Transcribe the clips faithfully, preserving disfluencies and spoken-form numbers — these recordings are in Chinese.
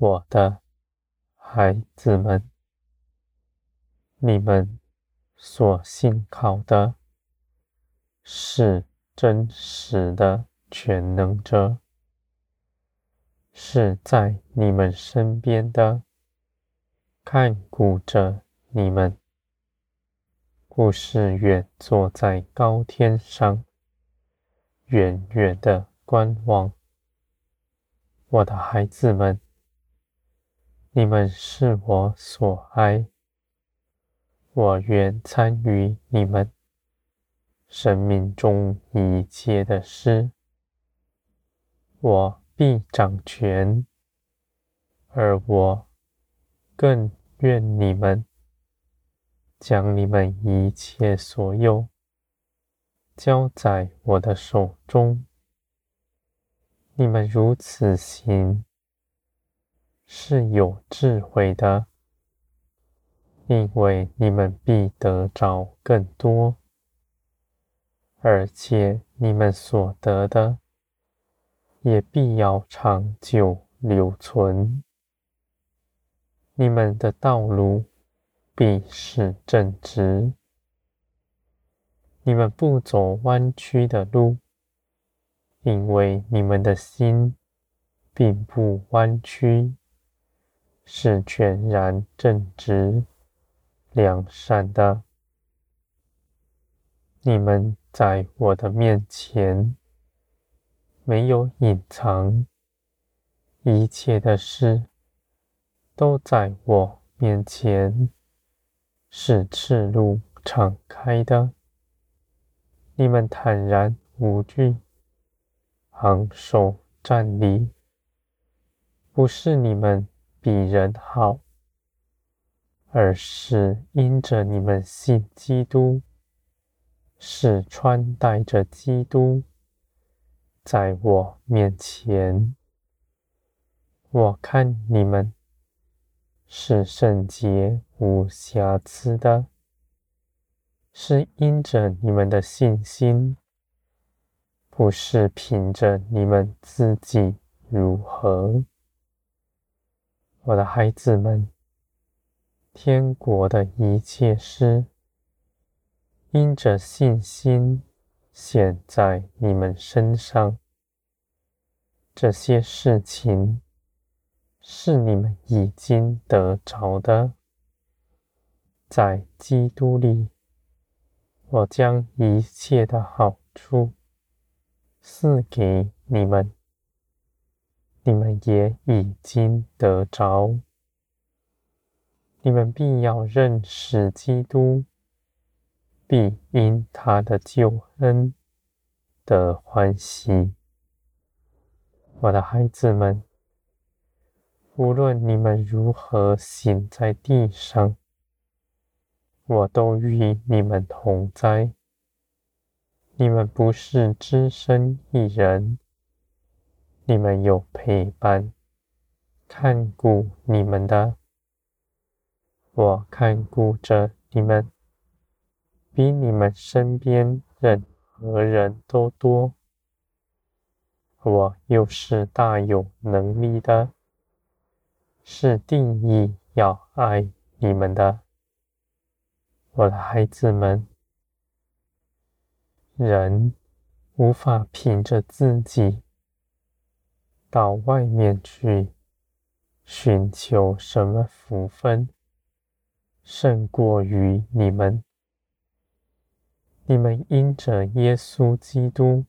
我的孩子们，你们所信靠的是真实的全能者，是在你们身边的，看顾着你们。故事远坐在高天上，远远的观望。我的孩子们，你们是我所爱，我愿参与你们生命中一切的事，我必掌权，而我更愿你们将你们一切所有交在我的手中。你们如此行，是有智慧的，因为你们必得着更多，而且你们所得的也必要长久留存。你们的道路必是正直，你们不走弯曲的路，因为你们的心并不弯曲，是全然正直良善的。你们在我的面前没有隐藏，一切的事都在我面前，是赤露敞开的。你们坦然无惧，昂首站立，不是你们比人好，而是因着你们信基督，是穿戴着基督，在我面前。我看你们是圣洁无瑕疵的，是因着你们的信心，不是凭着你们自己如何。我的孩子们，天国的一切事，因着信心显在你们身上。这些事情是你们已经得着的，在基督里，我将一切的好处赐给你们，你们也已经得着。你们必要认识基督，必因他的救恩得欢喜。我的孩子们，无论你们如何行在地上，我都与你们同在。你们不是只身一人，你们有陪伴看顾你们的。我看顾着你们，比你们身边任何人都多。我又是大有能力的，是定义要爱你们的。我的孩子们，人无法凭着自己到外面去寻求什么福分，胜过于你们。你们因着耶稣基督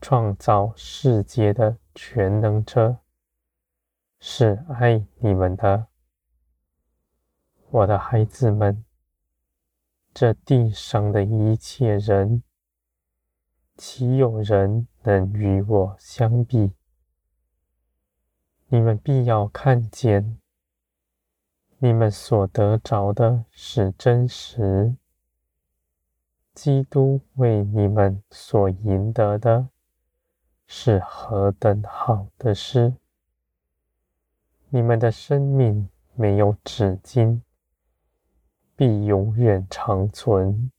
创造世界的全能者，是爱你们的。我的孩子们，这地上的一切人，岂有人能与我相比？你们必要看见，你们所得着的是真实，基督为你们所赢得的是何等好的事！你们的生命没有止境，必永远长存，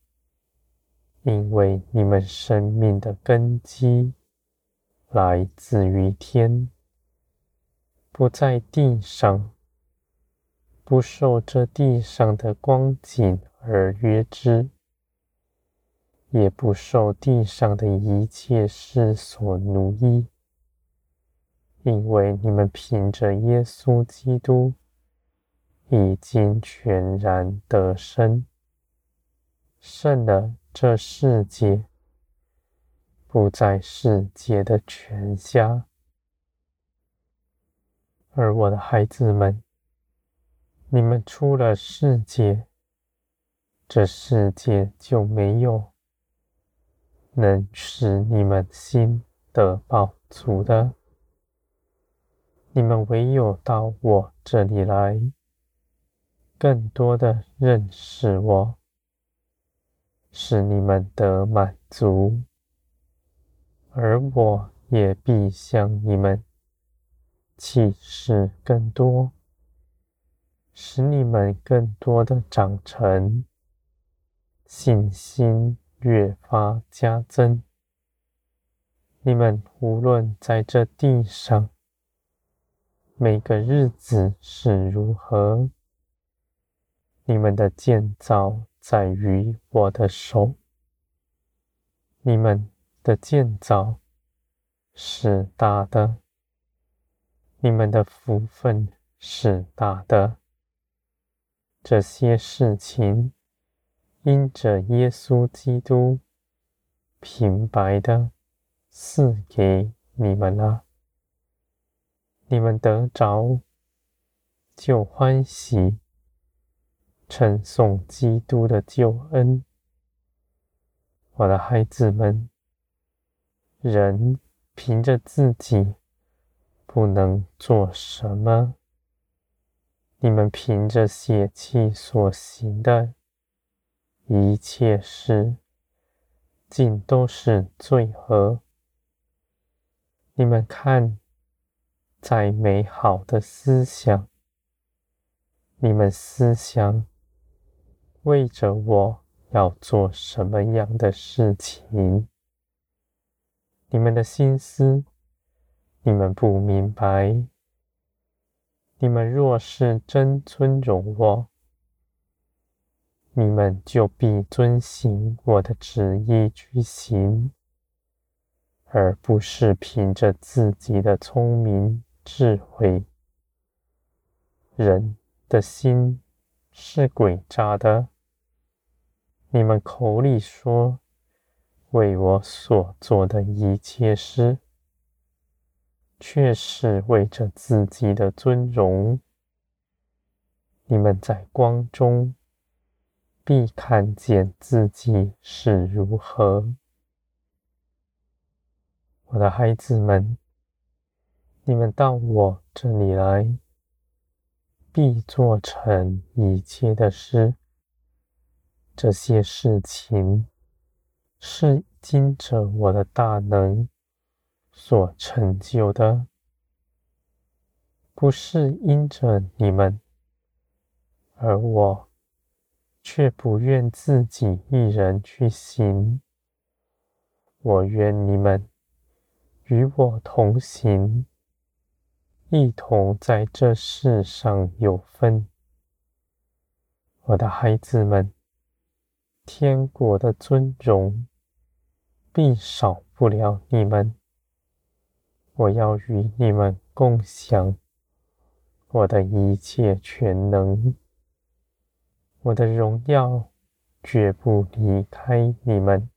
因为你们生命的根基来自于天，不在地上，不受这地上的光景而约之，也不受地上的一切事所奴役，因为你们凭着耶稣基督已经全然得生，胜了这世界，不在世界的权下。而我的孩子们，你们出了世界，这世界就没有能使你们心得饱足的。你们唯有到我这里来，更多的认识我，使你们得满足，而我也必向你们启示更多，使你们更多的长成，信心越发加增。你们无论在这地上每个日子是如何，你们的建造在于我的手，你们的建造是大的，你们的福分是大的。这些事情因着耶稣基督平白的赐给你们了、啊，你们得着就欢喜，称颂基督的救恩。我的孩子们，人凭着自己不能做什么，你们凭着血气所行的一切事，尽都是罪恶。你们看再美好的思想，你们思想为着我要做什么样的事情，你们的心思你们不明白。你们若是真尊荣我，你们就必遵行我的旨意去行，而不是凭着自己的聪明智慧。人的心是诡诈的，你们口里说为我所做的一切事，却是为着自己的尊荣。你们在光中必看见自己是如何。我的孩子们，你们到我这里来，必做成一切的事。这些事情是经着我的大能所成就的，不是因着你们，而我却不愿自己一人去行。我愿你们与我同行，一同在这世上有分。我的孩子们，天国的尊荣必少不了你们。我要与你们共享我的一切全能，我的荣耀绝不离开你们，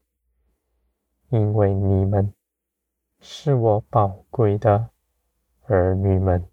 因为你们是我宝贵的儿女们。